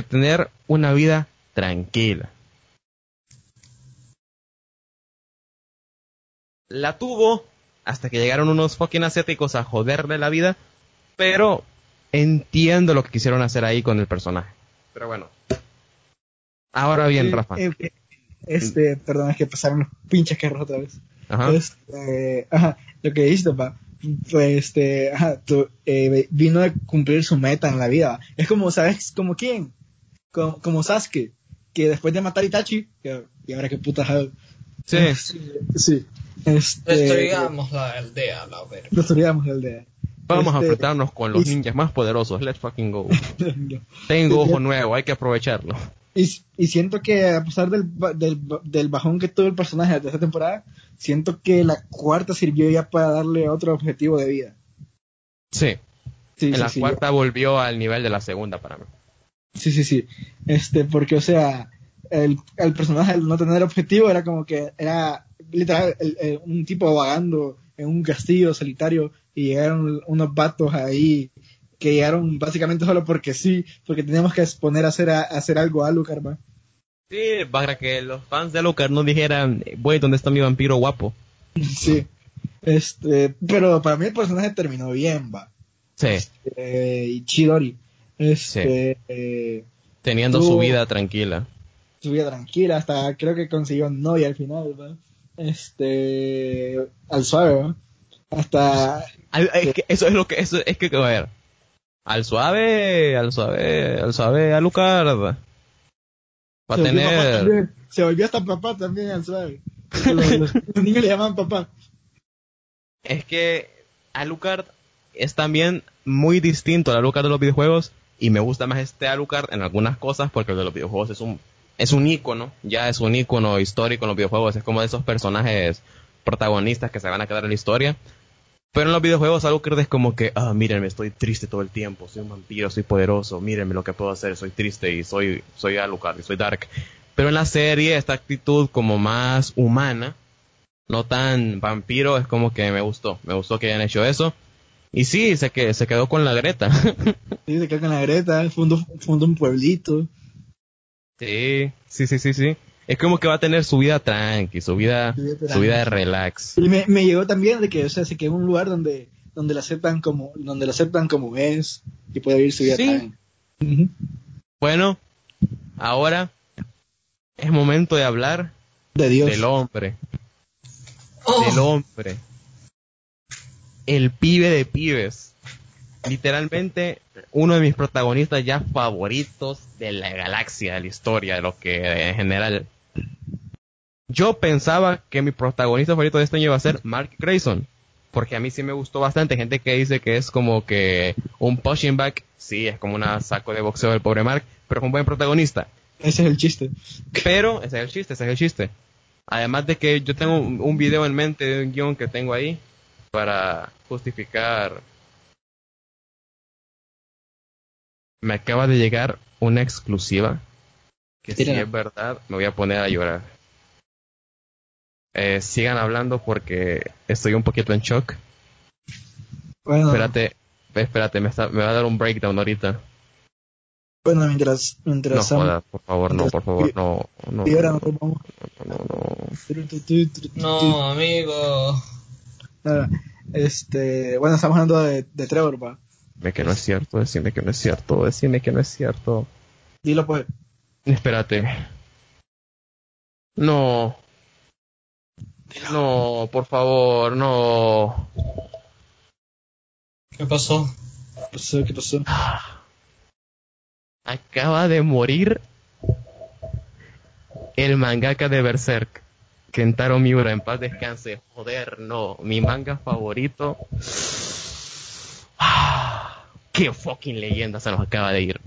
tener una vida tranquila. La tuvo hasta que llegaron unos fucking asiáticos a joderle la vida, pero entiendo lo que quisieron hacer ahí con el personaje. Pero bueno. Ahora bien, Rafa. Perdón, es que pasaron los pinches carros otra vez. Ajá. Lo que dijiste, papá. Vino a cumplir su meta en la vida. Es como, ¿sabes? ¿Como quién? Como Sasuke, que después de matar a Itachi, y ahora qué puta. Sí. Destruyamos la aldea, la verga. Vamos a enfrentarnos con los ninjas más poderosos. Let's fucking go. Tengo ojo nuevo, hay que aprovecharlo. Y siento que a pesar del bajón que tuvo el personaje de la tercera temporada, siento que la cuarta sirvió ya para darle otro objetivo de vida. Sí. En la cuarta volvió al nivel de la segunda para mí. Sí. Porque, o sea, el personaje al no tener objetivo era como que era literal un tipo vagando en un castillo solitario, y llegaron unos vatos ahí que llegaron básicamente solo porque sí, porque teníamos que exponer a hacer algo a Alucard, man. Sí, para que los fans de Alucard no dijeran, güey, ¿dónde está mi vampiro guapo? Sí. Pero para mí el personaje terminó bien, va. Sí. Chidori. Sí. Teniendo su vida tranquila. Hasta creo que consiguió novia al final, va. Al suave, va. Hasta... A ver... Al suave, Alucard. Va a tener... Se volvió hasta papá también al suave. Los niños le llaman papá. Es que Alucard es también muy distinto al Alucard de los videojuegos, y me gusta más este Alucard en algunas cosas, porque el de los videojuegos es un ícono, ya es un ícono histórico en los videojuegos, es como de esos personajes protagonistas que se van a quedar en la historia. Pero en los videojuegos Alucard es como que, mírenme, estoy triste todo el tiempo, soy un vampiro, soy poderoso, mírenme lo que puedo hacer, soy triste y soy Alucard y soy dark. Pero en la serie esta actitud como más humana, no tan vampiro, es como que me gustó que hayan hecho eso. Y sí, se quedó con la Greta. Sí, se quedó con la Greta, fundó un pueblito. Sí. Es como que va a tener su vida tranqui, su vida de relax. Y me llegó también de que, o sea, se quedó en un lugar donde la aceptan como es, y puede vivir su vida tranqui. Uh-huh. Bueno, ahora es momento de hablar de Dios. Del hombre. El pibe de pibes. Literalmente uno de mis protagonistas ya favoritos de la galaxia, de la historia, de lo que en general. Yo pensaba que mi protagonista favorito de este año iba a ser Mark Grayson, porque a mí sí me gustó bastante. Gente que dice que es como que un pushing back, sí, es como una saco de boxeo del pobre Mark, pero es un buen protagonista. Ese es el chiste. Pero, ese es el chiste. Además de que yo tengo un video en mente de un guión que tengo ahí para justificar. Me acaba de llegar una exclusiva que si es verdad me voy a poner a llorar. Sigan hablando porque estoy un poquito en shock. Bueno. Espérate, me va a dar un breakdown ahorita. Bueno, mientras no jodas, por favor, no, amigo. Bueno, estamos hablando de Trevor, va. Decime que no es cierto. Dilo, pues. Espérate. No. Dilo. No, por favor, no. ¿Qué pasó? Acaba de morir el mangaka de Berserk, Kentaro Miura, en paz descanse. Joder, no. Mi manga favorito. ¡Qué fucking leyenda se nos acaba de ir!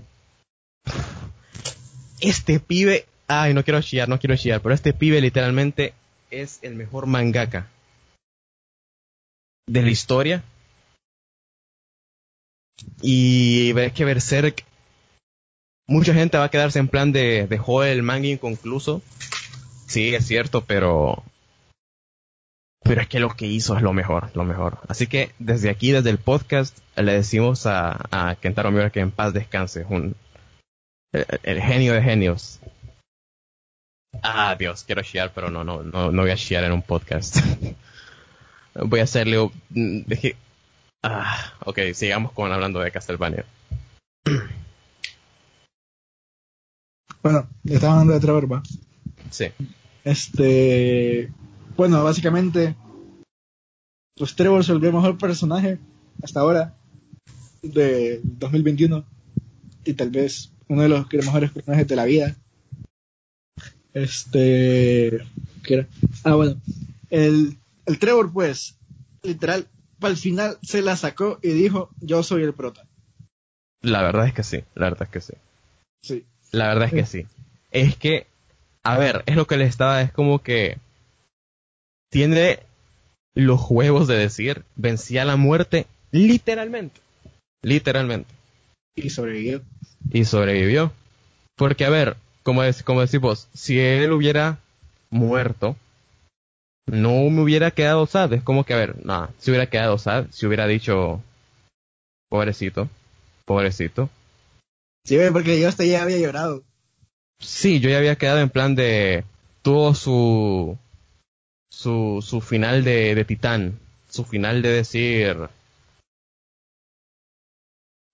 Este pibe... Ay, no quiero chillar, pero este pibe literalmente es el mejor mangaka de la historia. Y es que Berserk... Mucha gente va a quedarse en plan de... Dejó el manga inconcluso. Sí, es cierto, pero... Pero es que lo que hizo es lo mejor. Así que desde aquí, desde el podcast, le decimos a Kentaro Miura que en paz descanse. El genio de genios. Ah, Dios, quiero chillar, pero no voy a chillar en un podcast. Voy a hacerle... Ok, sigamos con hablando de Castlevania. Bueno, estaba hablando de Trevor, ¿va? Sí. Bueno, básicamente, pues Trevor se volvió el mejor personaje hasta ahora de 2021 y tal vez uno de los mejores personajes de la vida. ¿Qué era? Ah, bueno, el Trevor, pues, literal, al final se la sacó y dijo, yo soy el prota. La verdad es que sí. Es que, a ver, es lo que les estaba, es como que... Tiene los huevos de decir, vencí a la muerte, literalmente. Y sobrevivió. Porque, a ver, como decís vos, si él hubiera muerto, no me hubiera quedado sad. Es como que, a ver, nada, si hubiera quedado sad, si hubiera dicho, pobrecito. Sí, porque yo hasta ya había llorado. Sí, yo ya había quedado en plan de, tuvo su final de titán, su final de decir,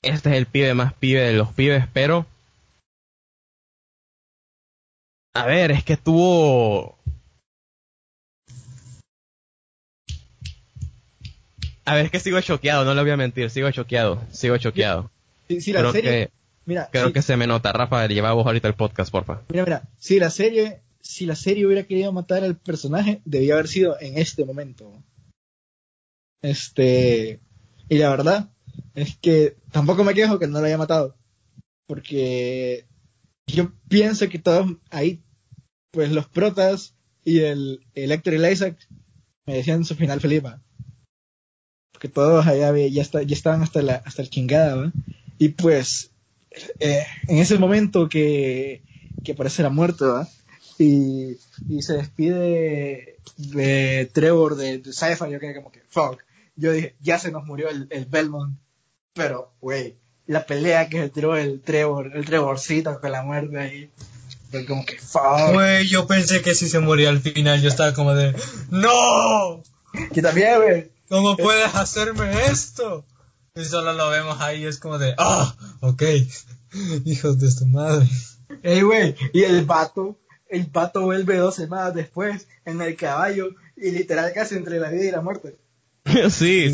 este es el pibe más pibe de los pibes, pero a ver, es que tuvo, a ver, es que sigo choqueado, no le voy a mentir, sigo choqueado. Sí, la creo serie, que, mira, creo sí. Que se me nota, Rafa, lleva vos ahorita el podcast, porfa. Mira, si la serie hubiera querido matar al personaje, debía haber sido en este momento. Y la verdad es que tampoco me quejo que no lo haya matado. Porque yo pienso que todos ahí, pues los protas y el Héctor y el Isaac merecían su final feliz, ¿va? Porque todos allá ya estaban hasta el chingada, ¿va? Y pues, en ese momento que parece la muerte, ¿va? Y se despide de Trevor, de Sypha, yo quedé como que, fuck. Yo dije, ya se nos murió el Belmont. Pero, güey, la pelea que se tiró el Trevorcito con la muerte ahí. Fue como que, fuck. Güey, yo pensé que sí se moría al final. Yo estaba como de, ¡no! Que también, güey. ¿Cómo puedes hacerme esto? Y solo lo vemos ahí, es como de, ¡ah! Oh, ok. Hijos de su madre. Ey, güey, y el pato vuelve 2 semanas después en el caballo y literal casi entre la vida y la muerte. Sí.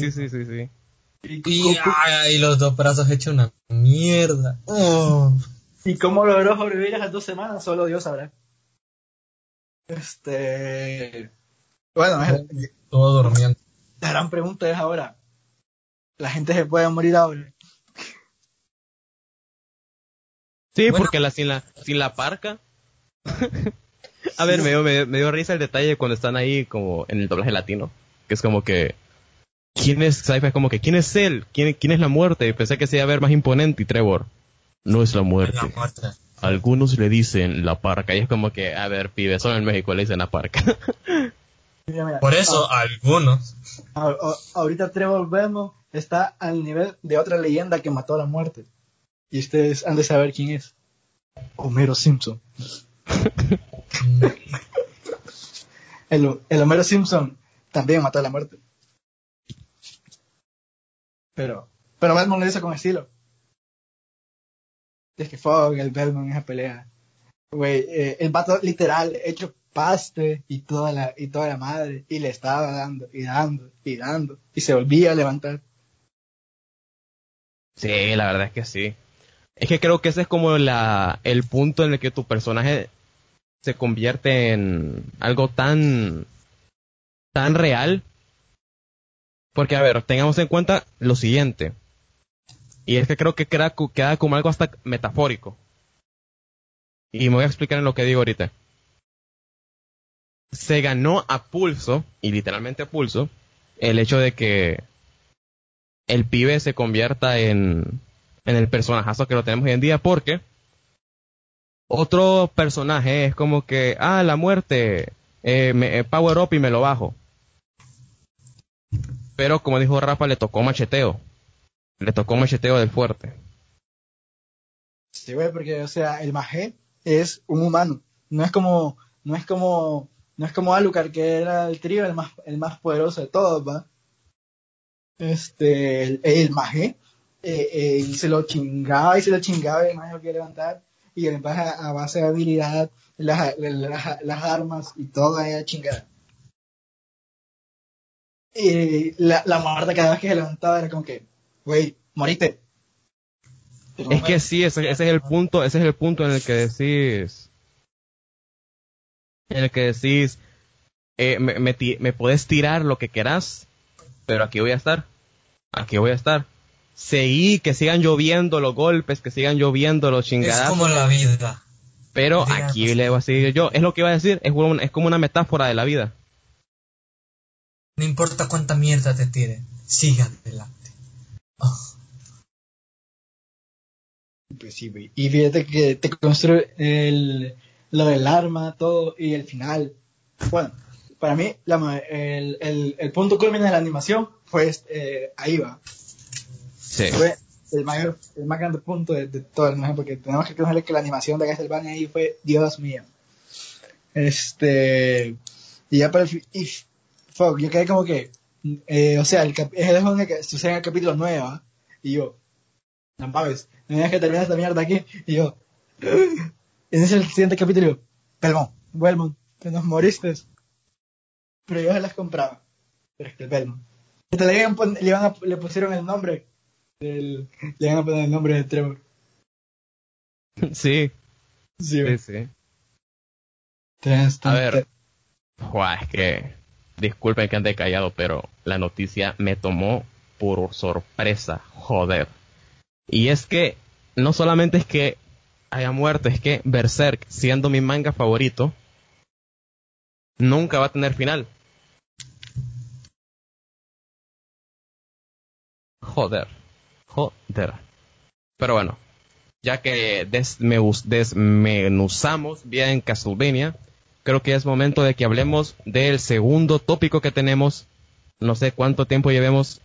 Y los dos brazos hechos una mierda. Oh. ¿Y cómo logró sobrevivir esas 2 semanas? Solo Dios sabrá. Bueno, todo durmiendo. La gran pregunta es ahora. ¿La gente se puede morir ahora? Sí, bueno, porque sin la parca. A ver, me dio risa el detalle cuando están ahí como en el doblaje latino, que es como que ¿quién es Sypha? Es como que ¿quién es él? ¿Quién es la muerte? Y pensé que se iba a ver más imponente, y Trevor, no es la muerte. La muerte. Algunos le dicen la parca, y es como que, a ver, pibe, solo en México le dicen la parca. Mira, por eso, algunos. Ahorita Trevor Belmo está al nivel de otra leyenda que mató a la muerte. Y ustedes han de saber quién es. Homero Simpson. El Homero Simpson también mató a la muerte. Pero Belmont lo hizo con estilo. Es que fuck, el Belmont en esa pelea. Güey, el vato literal hecho paste y toda la madre. Y le estaba dando. Y se volvía a levantar. Sí, la verdad es que sí. Es que creo que ese es como el punto en el que tu personaje se convierte en algo tan real. Porque, a ver, tengamos en cuenta lo siguiente. Y es que creo que queda como algo hasta metafórico. Y me voy a explicar en lo que digo ahorita. Se ganó a pulso, y literalmente a pulso, el hecho de que el pibe se convierta en el personajazo que lo tenemos hoy en día. Porque otro personaje es como que, la muerte, power up y me lo bajo. Pero como dijo Rafa, le tocó macheteo del fuerte. Sí, güey, porque, o sea, el maje es un humano, no es como Alucard, que era el trío el más poderoso de todos, ¿va? El maje se lo chingaba, el maje lo quiere levantar, y el maje a base de habilidad, las armas y toda esa chingada. Y la muerte cada vez que se levantaba era como que, güey, moriste. Es que sí, ese es el punto en el que decís, me podés tirar lo que querás, pero aquí voy a estar. Seguí, que sigan lloviendo los golpes, que sigan lloviendo los chingadas. Es como la vida. Pero digamos, aquí le voy a seguir yo. Es lo que iba a decir, es como una metáfora de la vida. No importa cuánta mierda te tire, sigan adelante. Oh. Pues sí, güey. Y fíjate que te construye lo del arma, todo, y el final. Bueno, para mí, el punto culminante de la animación, pues, ahí va. Sí. Fue el más grande punto de todo el mundo, porque tenemos que conocer que la animación de Castlevania ahí fue, Dios mío. Y ya para el final. Fuck, yo quedé como que, o sea, es el que sucede en el capítulo 9, ¿va? Y yo, no mames, no me dejes que termine esta mierda aquí, y yo, ese es el siguiente capítulo, y yo, Belmont, te nos moriste, pero yo se las compraba, pero es que el Belmont, le iban a poner el nombre de Trevor. Sí. A ver, es que... Disculpen que ande callado, pero la noticia me tomó por sorpresa, joder. Y es que, no solamente es que haya muerto, es que Berserk, siendo mi manga favorito, nunca va a tener final. Joder. Pero bueno, ya que desmenuzamos bien Castlevania... Creo que es momento de que hablemos del segundo tópico que tenemos. No sé cuánto tiempo llevamos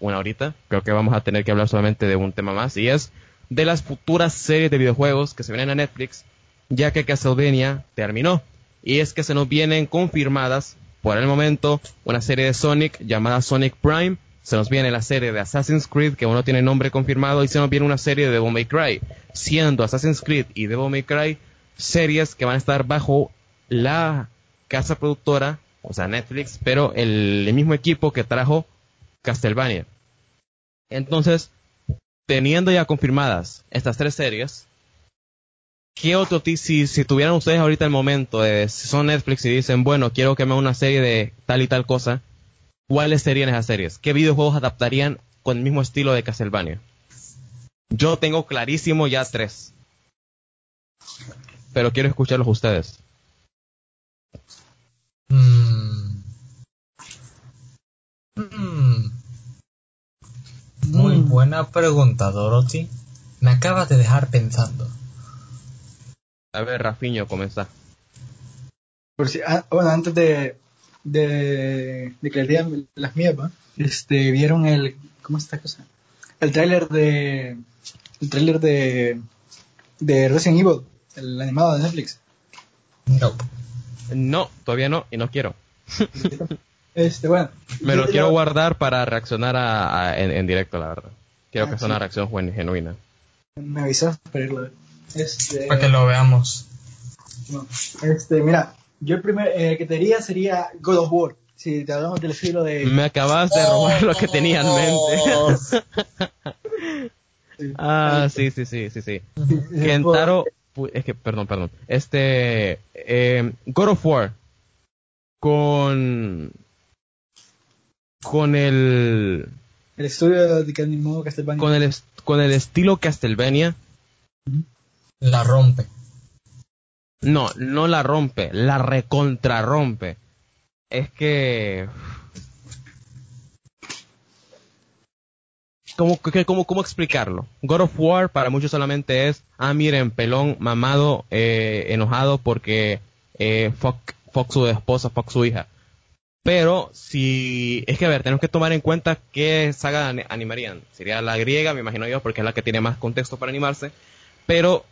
una horita. Creo que vamos a tener que hablar solamente de un tema más, y es de las futuras series de videojuegos que se vienen a Netflix, ya que Castlevania terminó. Y es que se nos vienen confirmadas por el momento una serie de Sonic llamada Sonic Prime, se nos viene la serie de Assassin's Creed, que aún no tiene nombre confirmado, y se nos viene una serie de Devil May Cry, siendo Assassin's Creed y Devil May Cry series que van a estar bajo la casa productora, o sea Netflix, pero el mismo equipo que trajo Castlevania. Entonces, teniendo ya confirmadas estas tres series, ¿qué otro si tuvieran ustedes ahorita el momento de, si son Netflix y dicen, bueno, quiero que me haga una serie de tal y tal cosa, ¿cuáles serían esas series? ¿Qué videojuegos adaptarían con el mismo estilo de Castlevania? Yo tengo clarísimo ya tres. Pero quiero escucharlos ustedes. Muy buena pregunta, Dorothy. Me acabas de dejar pensando. A ver, Rafiño, comenzá. Bueno, antes de que les digan las mías, ¿va? Vieron el... ¿Cómo es esta cosa? El tráiler de... de Resident Evil, el animado de Netflix. No. No, todavía no, y no quiero. Bueno. Me lo quiero guardar para reaccionar en directo, la verdad. Quiero que sea una reacción genuina. Me avisas para irlo a ver. Para que lo veamos. No, mira, yo el primer que te diría sería God of War. Si te hablamos del estilo de... Me acabas de robar lo que tenía en mente. Ah, sí. Kentaro... Es que, perdón. God of War. Con el... El estudio de Castlevania. Con el estilo Castlevania. La rompe. No la rompe. La recontrarrompe. Es que... ¿Cómo explicarlo? God of War para muchos solamente es... Ah, miren, pelón, mamado, enojado porque... fuck su esposa, fuck su hija. Pero si... Es que a ver, tenemos que tomar en cuenta qué saga animarían. Sería la griega, me imagino yo, porque es la que tiene más contexto para animarse. Pero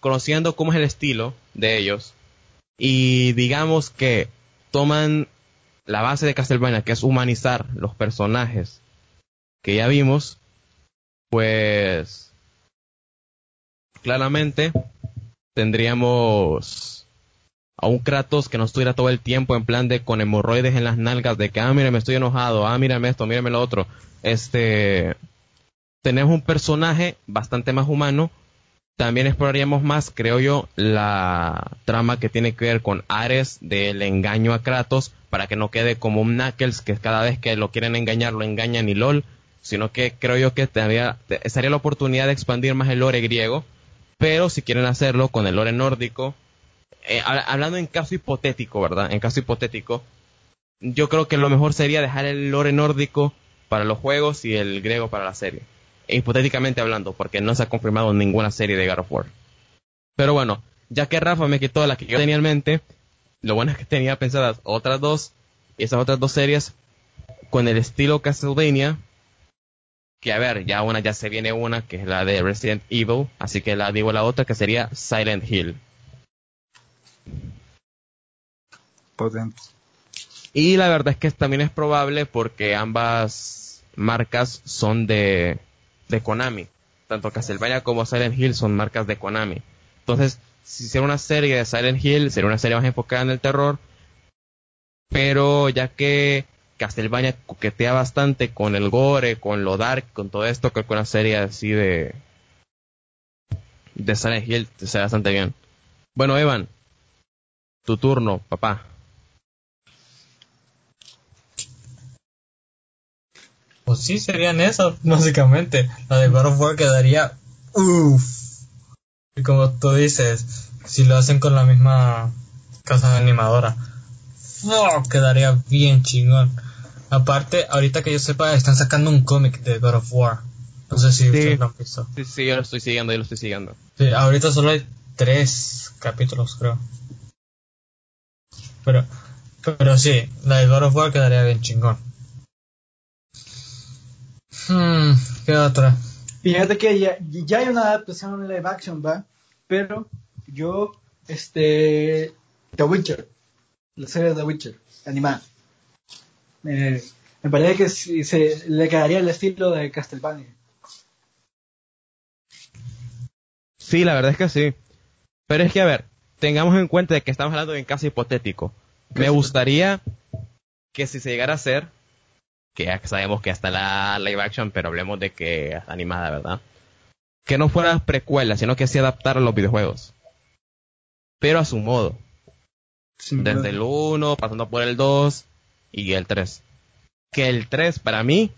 conociendo cómo es el estilo de ellos, y digamos que toman la base de Castlevania, que es humanizar los personajes que ya vimos, pues claramente tendríamos a un Kratos que no estuviera todo el tiempo en plan de con hemorroides en las nalgas, de que ah, mira, me estoy enojado, ah, mírame esto, mírame lo otro. Tenemos un personaje bastante más humano. También exploraríamos más, creo yo, la trama que tiene que ver con Ares, del engaño a Kratos, para que no quede como un Knuckles, que cada vez que lo quieren engañar, lo engañan y lol, sino que creo yo que estaría la oportunidad de expandir más el lore griego, pero si quieren hacerlo con el lore nórdico, hablando en caso hipotético, ¿verdad? En caso hipotético, yo creo que lo mejor sería dejar el lore nórdico para los juegos y el griego para la serie. Hipotéticamente hablando, porque no se ha confirmado ninguna serie de God of War. Pero bueno, ya que Rafa me quitó la que yo tenía en mente, lo bueno es que tenía pensadas otras dos, y esas otras dos series con el estilo Castlevania, que a ver, ya se viene una, que es la de Resident Evil, así que la digo la otra, que sería Silent Hill. Potente. Y la verdad es que también es probable, porque ambas marcas son de Konami, tanto Castlevania como Silent Hill son marcas de Konami. Entonces, si hiciera una serie de Silent Hill, sería una serie más enfocada en el terror, pero ya que Castlevania coquetea bastante con el gore, con lo dark, con todo esto, creo que una serie así de Silent Hill te sale bastante bien. Bueno, Evan, tu turno, papá. Pues sí, serían esas, básicamente. La de God of War quedaría... Uff. Y como tú dices, si lo hacen con la misma casa animadora, quedaría bien chingón. Aparte, ahorita que yo sepa, están sacando un cómic de God of War. No sé si ustedes lo han visto. Sí, yo lo estoy siguiendo. Sí, ahorita solo hay 3 capítulos, creo. Pero sí, la de God of War quedaría bien chingón. ¿Qué otra? Fíjate que ya hay una adaptación live action, ¿va? Pero yo, The Witcher, la serie de The Witcher, animada. Me parece que se le quedaría el estilo de Castlevania. Sí, la verdad es que sí. Pero es que, a ver, tengamos en cuenta de que estamos hablando de un caso hipotético. Me gustaría que si se llegara a hacer... que ya sabemos que hasta la live action, pero hablemos de que animada, ¿verdad? Que no fuera precuela, sino que sí adaptar a los videojuegos. Pero a su modo. Sí, desde el 1, pasando por el 2 y el 3. Que el 3, para mí,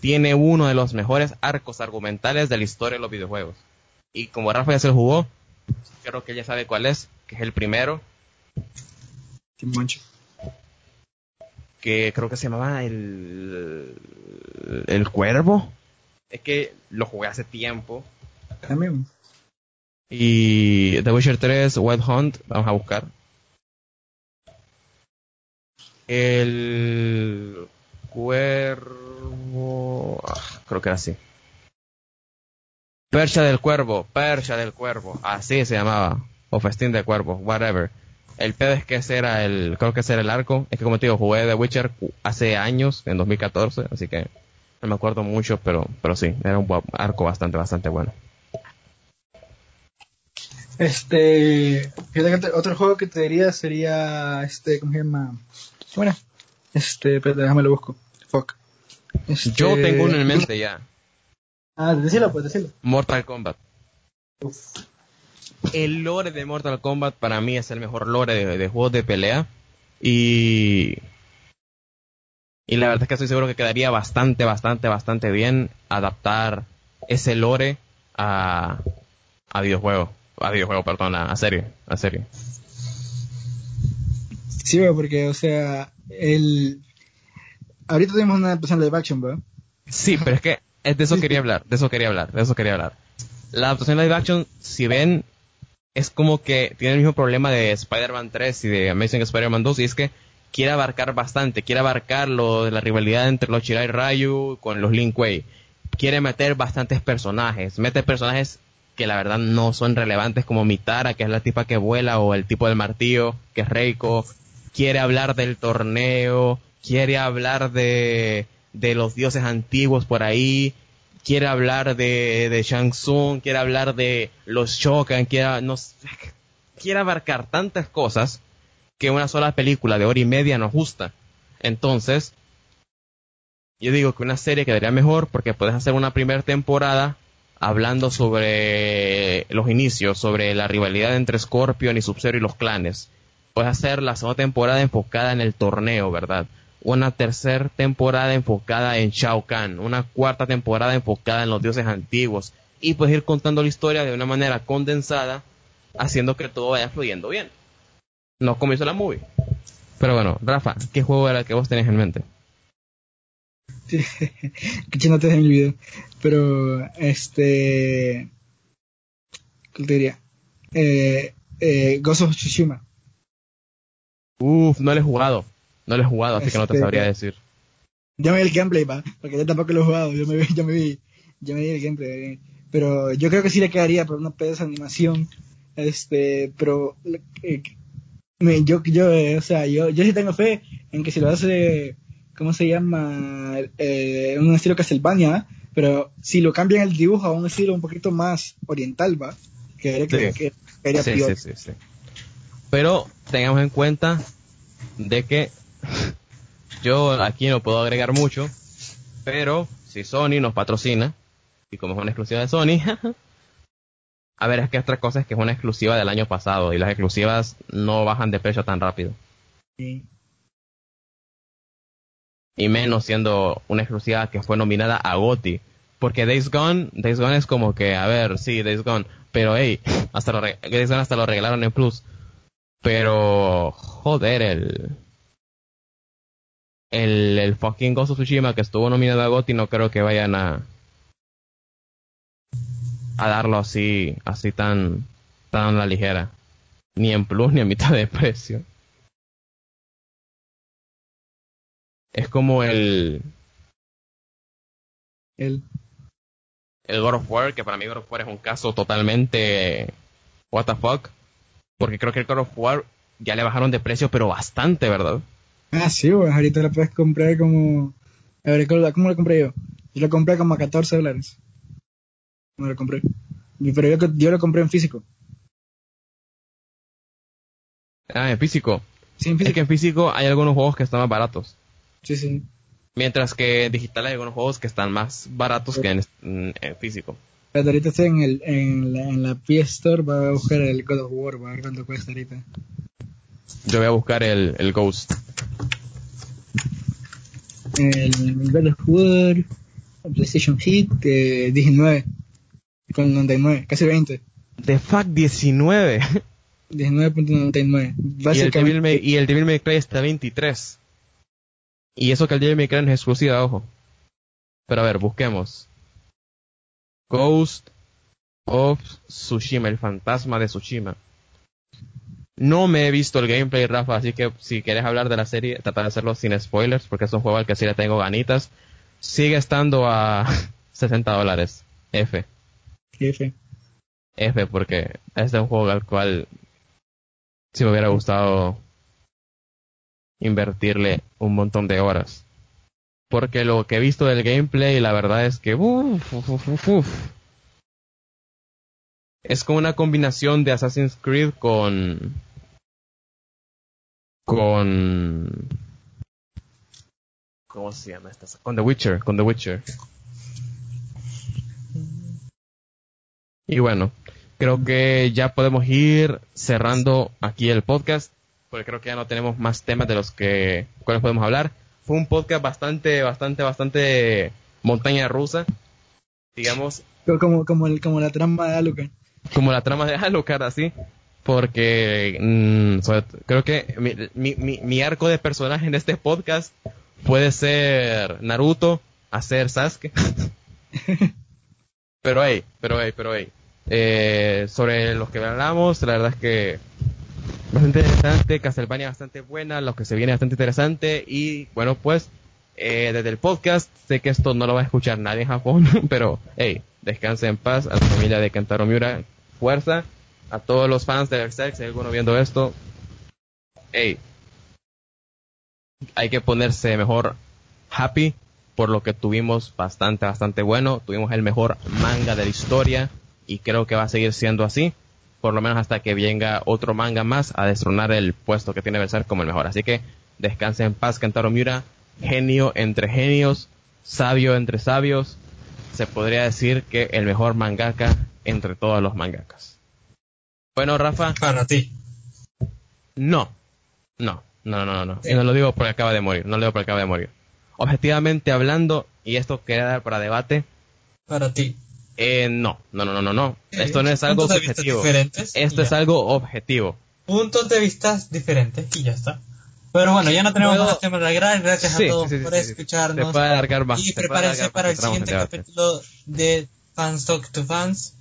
tiene uno de los mejores arcos argumentales de la historia de los videojuegos. Y como Rafa ya se lo jugó, creo que ya sabe cuál es, que es el primero. Qué mancha. Que creo que se llamaba el Cuervo. Es que lo jugué hace tiempo. También. Y The Witcher 3, Wild Hunt, vamos a buscar. El Cuervo... creo que era así. Percha del Cuervo. Así se llamaba. O Festín del Cuervo, whatever. El pedo es que ese era el... creo que ese era el arco. Es que como te digo, jugué The Witcher hace años, en 2014. Así que no me acuerdo mucho, pero sí. Era un arco bastante bueno. Otro juego que te diría sería... ¿cómo se llama? Bueno, espérate, déjame lo busco. Fuck. Yo tengo uno en mente ya. Ah, decilo. Mortal Kombat. Uf. El lore de Mortal Kombat para mí es el mejor lore de juegos de pelea. Y la verdad es que estoy seguro que quedaría bastante bien adaptar ese lore a videojuegos. A serie. Sí, porque, o sea, ahorita tenemos una adaptación live action, ¿verdad? Sí, pero es que de eso quería hablar. La adaptación live action, si ven, es como que tiene el mismo problema de Spider-Man 3 y de Amazing Spider-Man 2, y es que quiere abarcar bastante, lo de la rivalidad entre los Jiraiya y Ryu con los Lin Kuei. Quiere meter bastantes personajes, que la verdad no son relevantes, como Mitara, que es la tipa que vuela, o el tipo del martillo, que es Reiko. Quiere hablar del torneo, quiere hablar de los dioses antiguos por ahí, quiere hablar de Shang Tsung, quiere hablar de los Shokan, quiere abarcar tantas cosas que una sola película de hora y media no gusta. Entonces, yo digo que una serie quedaría mejor porque puedes hacer una primera temporada hablando sobre los inicios, sobre la rivalidad entre Scorpion y Sub-Zero y los clanes. Puedes hacer la segunda temporada enfocada en el torneo, ¿verdad? Una tercera temporada enfocada en Shao Kahn. Una cuarta temporada enfocada en los dioses antiguos. Y puedes ir contando la historia de una manera condensada, haciendo que todo vaya fluyendo bien. No como hizo la movie. Pero bueno, Rafa, ¿qué juego era el que vos tenés en mente? Que chinotes en el video. Pero ¿qué te diría? Ghost of Tsushima. Uff, no lo he jugado, así que no te sabría decir. Ya me vi el gameplay, porque yo tampoco lo he jugado. Yo me vi el gameplay, pero yo creo que sí le quedaría por una pedazo de animación. Pero yo sí tengo fe en que si lo hace, ¿cómo se llama? Un estilo Castlevania, pero si lo cambian el dibujo a un estilo un poquito más oriental, ¿va? Sí. Pero tengamos en cuenta de que yo aquí no puedo agregar mucho, pero si Sony nos patrocina, y como es una exclusiva de Sony, a ver, es que otra cosa es que es una exclusiva del año pasado, y las exclusivas no bajan de precio tan rápido. Sí. Y menos siendo una exclusiva que fue nominada a GOTY. Porque Days Gone es como que, a ver, sí, Days Gone. Pero, hey, Days Gone hasta lo regalaron en Plus. Pero, joder, el fucking Ghost of Tsushima que estuvo nominado a GOTY, no creo que vayan a darlo así tan a la ligera. Ni en Plus, ni a mitad de precio. Es como el God of War, que para mí God of War es un caso totalmente what the fuck, porque creo que el God of War ya le bajaron de precio, pero bastante, ¿verdad? Ah, sí, pues ahorita lo puedes comprar como... a ver, ¿cómo lo compré yo? Yo lo compré como a $14. No lo compré. Pero yo lo compré en físico. Ah, ¿en físico? Sí, en físico. Es que en físico hay algunos juegos que están más baratos. Sí. Mientras que en digital hay algunos juegos que están más baratos que en físico. Pero ahorita estoy en la PS Store, va a buscar el God of War, va a ver cuánto cuesta ahorita. Yo voy a buscar el Ghost. El God of War, PlayStation Hit, 19, con 99, casi 20. The Fuck 19. 19.99. Básicamente. Y el Devil May Cry está 23. Y eso que el Devil May Cry no es exclusiva, ojo. Pero a ver, busquemos. Ghost of Tsushima, el fantasma de Tsushima. No me he visto el gameplay, Rafa, así que si quieres hablar de la serie, trata de hacerlo sin spoilers, porque es un juego al que sí le tengo ganitas. Sigue estando a $60. F, porque este es un juego al cual si me hubiera gustado invertirle un montón de horas. Porque lo que he visto del gameplay, la verdad es que es como una combinación de Assassin's Creed con ¿cómo se llama esta? Con The Witcher. Y bueno, creo que ya podemos ir cerrando aquí el podcast, porque creo que ya no tenemos más temas de los que cuales podemos hablar. Fue un podcast bastante montaña rusa, digamos. Como la trama de Alucard. Como la trama de Alucard, así. Porque creo que mi arco de personaje en este podcast puede ser Naruto a ser Sasuke. Pero hey. Sobre los que hablamos, la verdad es que bastante interesante, Castlevania bastante buena, lo que se viene bastante interesante. Y bueno, pues desde el podcast, sé que esto no lo va a escuchar nadie en Japón, pero hey, descanse en paz a la familia de Kentaro Miura, fuerza a todos los fans de Berserk. Si hay alguno viendo esto, hey, hay que ponerse mejor happy por lo que tuvimos bastante bueno. Tuvimos el mejor manga de la historia y creo que va a seguir siendo así, por lo menos hasta que venga otro manga más a destronar el puesto que tiene Berserk como el mejor. Así que descanse en paz Kentaro Miura, genio entre genios, sabio entre sabios. Se podría decir que el mejor mangaka entre todos los mangakas. Bueno, Rafa, para ti. No. Sí. Y no lo digo porque acaba de morir. Objetivamente hablando, y esto quería dar para debate. Para ti. No. Esto no es algo subjetivo. Esto es algo objetivo. Puntos de vista diferentes y ya está. Pero bueno, ya no tenemos más temas de grabar. Gracias a todos por escucharnos. Y prepárense para el siguiente capítulo de Fans Talk to Fans.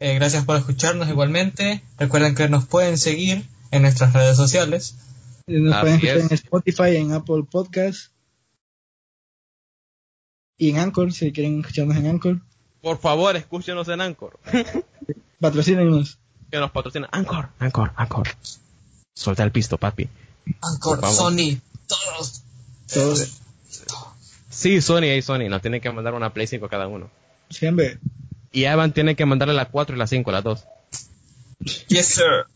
Gracias por escucharnos igualmente. Recuerden que nos pueden seguir en nuestras redes sociales. Nos pueden escuchar en Spotify, en Apple Podcasts y en Anchor, si quieren escucharnos en Anchor. Por favor, escúchenos en Anchor. Patrocínenos. Que nos patrocina Anchor. Suelta el pisto, papi. Anchor, Sony, todos. Sí, Sony. Nos tienen que mandar una Play 5 cada uno. Siempre. Y a Evan tienen que mandarle la 4 y la 5, las dos. Yes, sir.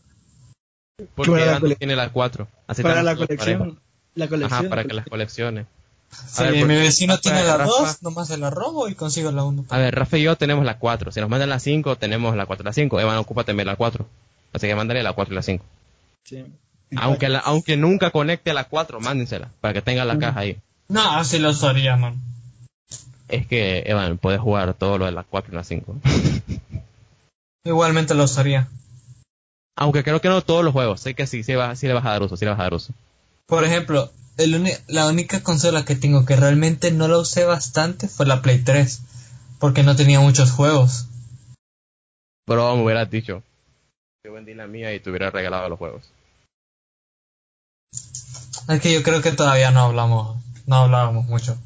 Porque Evan tiene la 4. Así para la colección. Pareja. La colección. Ajá, para que las colecciones. Si mi vecino tiene la 2, nomás se la robo y consigo la 1. A ver, Rafa y yo tenemos la 4. Si nos mandan la 5, tenemos la 4 y la 5. Evan, ocúpate de la 4. Así que mándale la 4 y la 5. Sí. Aunque nunca conecte a la 4, mándensela. Para que tenga la caja ahí. No, así lo haría, man. Es que, Evan, puedes jugar todo lo de la 4 y la 5. Igualmente lo haría. Aunque creo que no todos los juegos. Sé que sí le vas a dar uso. Por ejemplo, la única consola que tengo que realmente no la usé bastante fue la Play 3, porque no tenía muchos juegos. Bro, me hubieras dicho, yo vendí la mía y te hubiera regalado los juegos. Es que yo creo que todavía no hablábamos mucho.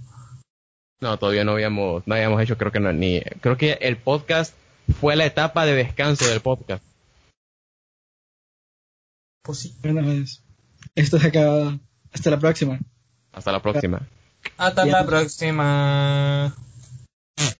No, todavía no habíamos hecho, creo que el podcast fue la etapa de descanso del podcast. Pues sí. Una vez. Esto se acaba. Hasta la próxima. Hasta la próxima.